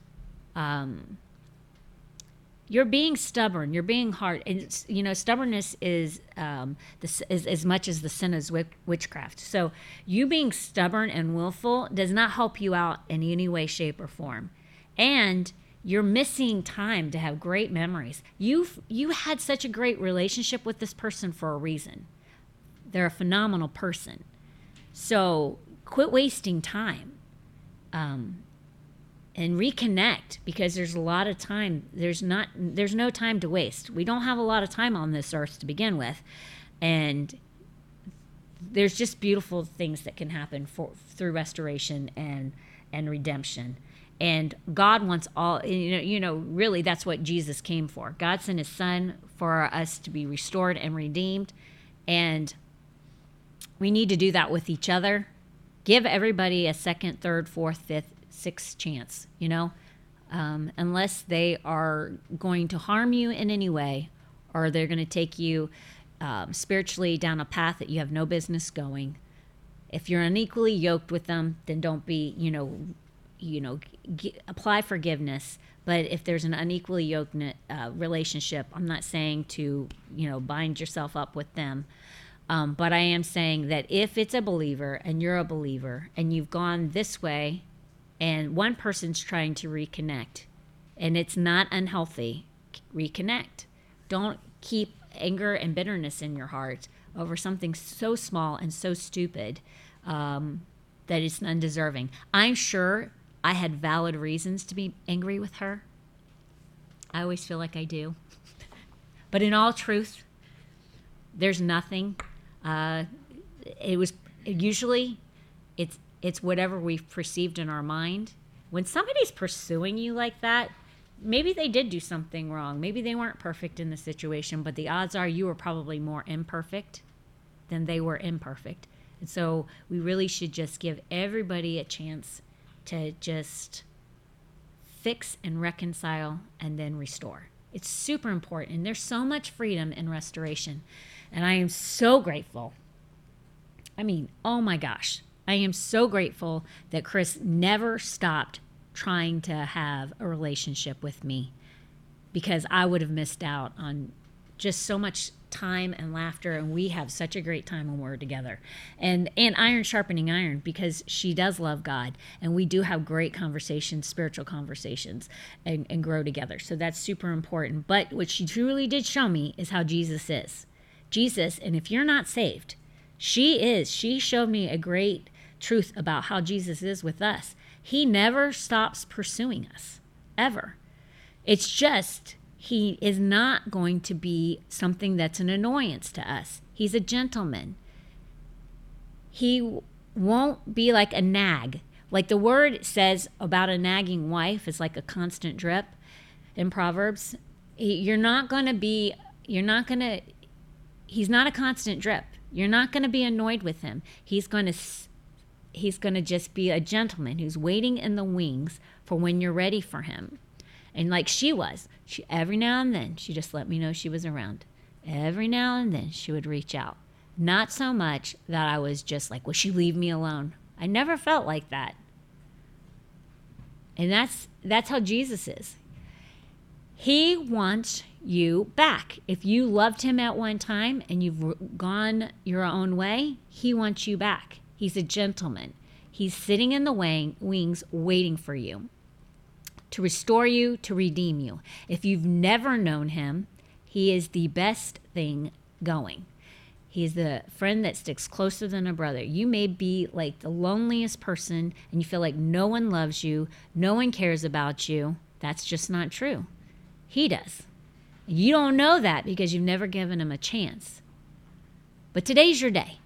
you're being stubborn, you're being hard. And stubbornness is as much as the sin as witchcraft. So you being stubborn and willful does not help you out in any way, shape, or form. And you're missing time to have great memories. You had such a great relationship with this person for a reason. They're a phenomenal person. So quit wasting time and reconnect, because there's a lot of time. There's no time to waste. We don't have a lot of time on this earth to begin with. And there's just beautiful things that can happen through restoration and redemption. And God wants all, really that's what Jesus came for. God sent his son for us to be restored and redeemed. And we need to do that with each other. Give everybody a second, third, fourth, fifth, sixth chance, unless they are going to harm you in any way, or they're going to take you spiritually down a path that you have no business going. If you're unequally yoked with them, then don't be, apply forgiveness. But if there's an unequally yoked relationship, I'm not saying to bind yourself up with them, but I am saying that if it's a believer and you're a believer and you've gone this way and one person's trying to reconnect and it's not unhealthy, reconnect. Don't keep anger and bitterness in your heart over something so small and so stupid that it's undeserving. I'm sure I had valid reasons to be angry with her. I always feel like I do. But in all truth, there's nothing. It's whatever we've perceived in our mind. When somebody's pursuing you like that, maybe they did do something wrong. Maybe they weren't perfect in the situation, but the odds are you were probably more imperfect than they were imperfect. And so we really should just give everybody a chance to just fix and reconcile and then restore. It's super important. And there's so much freedom in restoration. And I am so grateful. I mean, oh my gosh. I am so grateful that Chris never stopped trying to have a relationship with me, because I would have missed out on just so much time and laughter. And we have such a great time when we're together, and iron sharpening iron, because she does love God, and we do have great conversations, spiritual conversations, and grow together. So that's super important. But what she truly did show me is how Jesus is. And if you're not saved, she showed me a great truth about how Jesus is with us. He never stops pursuing us, ever. It's just He is not going to be something that's an annoyance to us. He's a gentleman. He won't be like a nag. Like the word says about a nagging wife is like a constant drip in Proverbs. He's not a constant drip. You're not going to be annoyed with him. He's going to just be a gentleman who's waiting in the wings for when you're ready for him. And like she was, every now and then, she just let me know she was around. Every now and then, she would reach out. Not so much that I was just like, will she leave me alone? I never felt like that. And that's how Jesus is. He wants you back. If you loved him at one time and you've gone your own way, he wants you back. He's a gentleman. He's sitting in the wings waiting for you, to restore you, to redeem you. If you've never known him, he is the best thing going. He's the friend that sticks closer than a brother. You may be like the loneliest person and you feel like no one loves you, no one cares about you. That's just not true. He does. You don't know that because you've never given him a chance. But today's your day.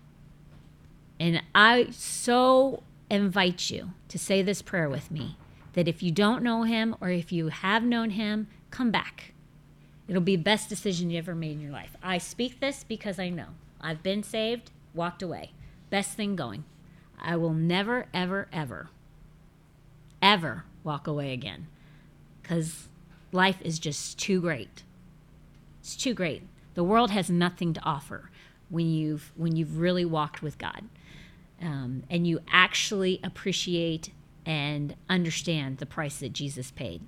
And I so invite you to say this prayer with me, that if you don't know him or if you have known him, come back. It'll be the best decision you ever made in your life. I speak this because I know. I've been saved, walked away. Best thing going. I will never, ever, ever, ever walk away again, because life is just too great. It's too great. The world has nothing to offer when you've really walked with God, and you actually appreciate and understand the price that Jesus paid,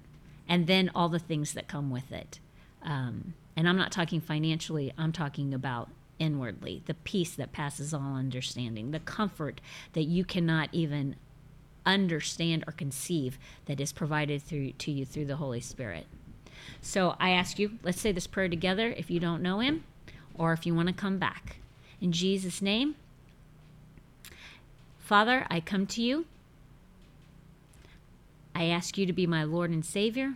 and then all the things that come with it. And I'm not talking financially. I'm talking about inwardly, the peace that passes all understanding, the comfort that you cannot even understand or conceive that is provided to you through the Holy Spirit. So I ask you, let's say this prayer together if you don't know him or if you want to come back. In Jesus' name, Father, I come to you. I ask you to be my Lord and Savior.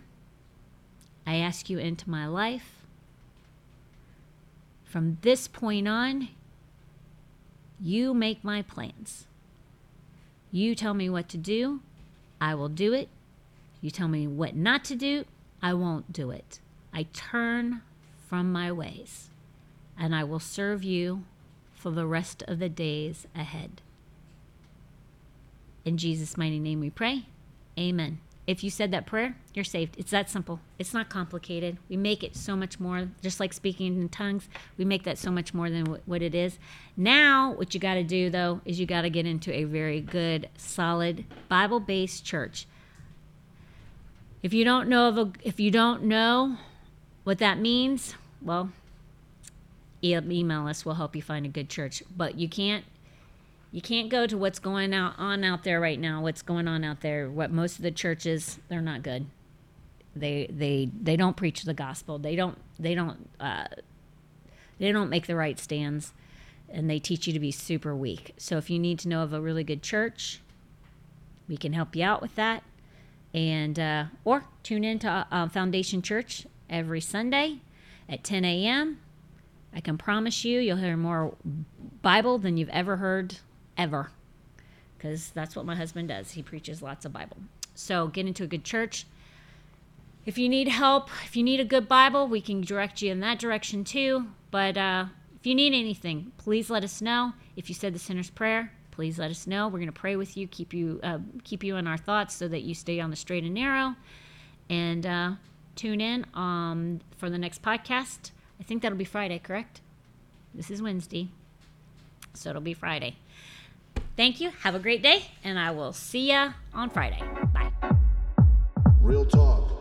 I ask you into my life. From this point on, you make my plans. You tell me what to do, I will do it. You tell me what not to do, I won't do it. I turn from my ways, and I will serve you for the rest of the days ahead. In Jesus' mighty name we pray. Amen. If you said that prayer, you're saved. It's that simple. It's not complicated. We make it so much more, just like speaking in tongues, we make that so much more than what it is. Now, what you got to do, though, is you got to get into a very good, solid, Bible-based church. If you don't know what that means, well, email us. We'll help you find a good church. But you can't go to what's going on out there right now, what's going on out there, what most of the churches, they're not good. They don't preach the gospel. They don't make the right stands, and they teach you to be super weak. So if you need to know of a really good church, we can help you out with that. And or tune in to Foundation Church every Sunday at 10 a.m. I can promise you'll hear more Bible than you've ever heard ever, because that's what my husband does. He preaches lots of Bible. So get into a good church. If you need help, if you need a good Bible, we can direct you in that direction too. But if you need anything, please let us know. If you said the sinner's prayer, please let us know. We're going to pray with you, keep you in our thoughts so that you stay on the straight and narrow. And tune in for the next podcast. I think that'll be Friday, correct? This is Wednesday, so it'll be Friday. Thank you. Have a great day, and I will see ya on Friday. Bye. Real talk.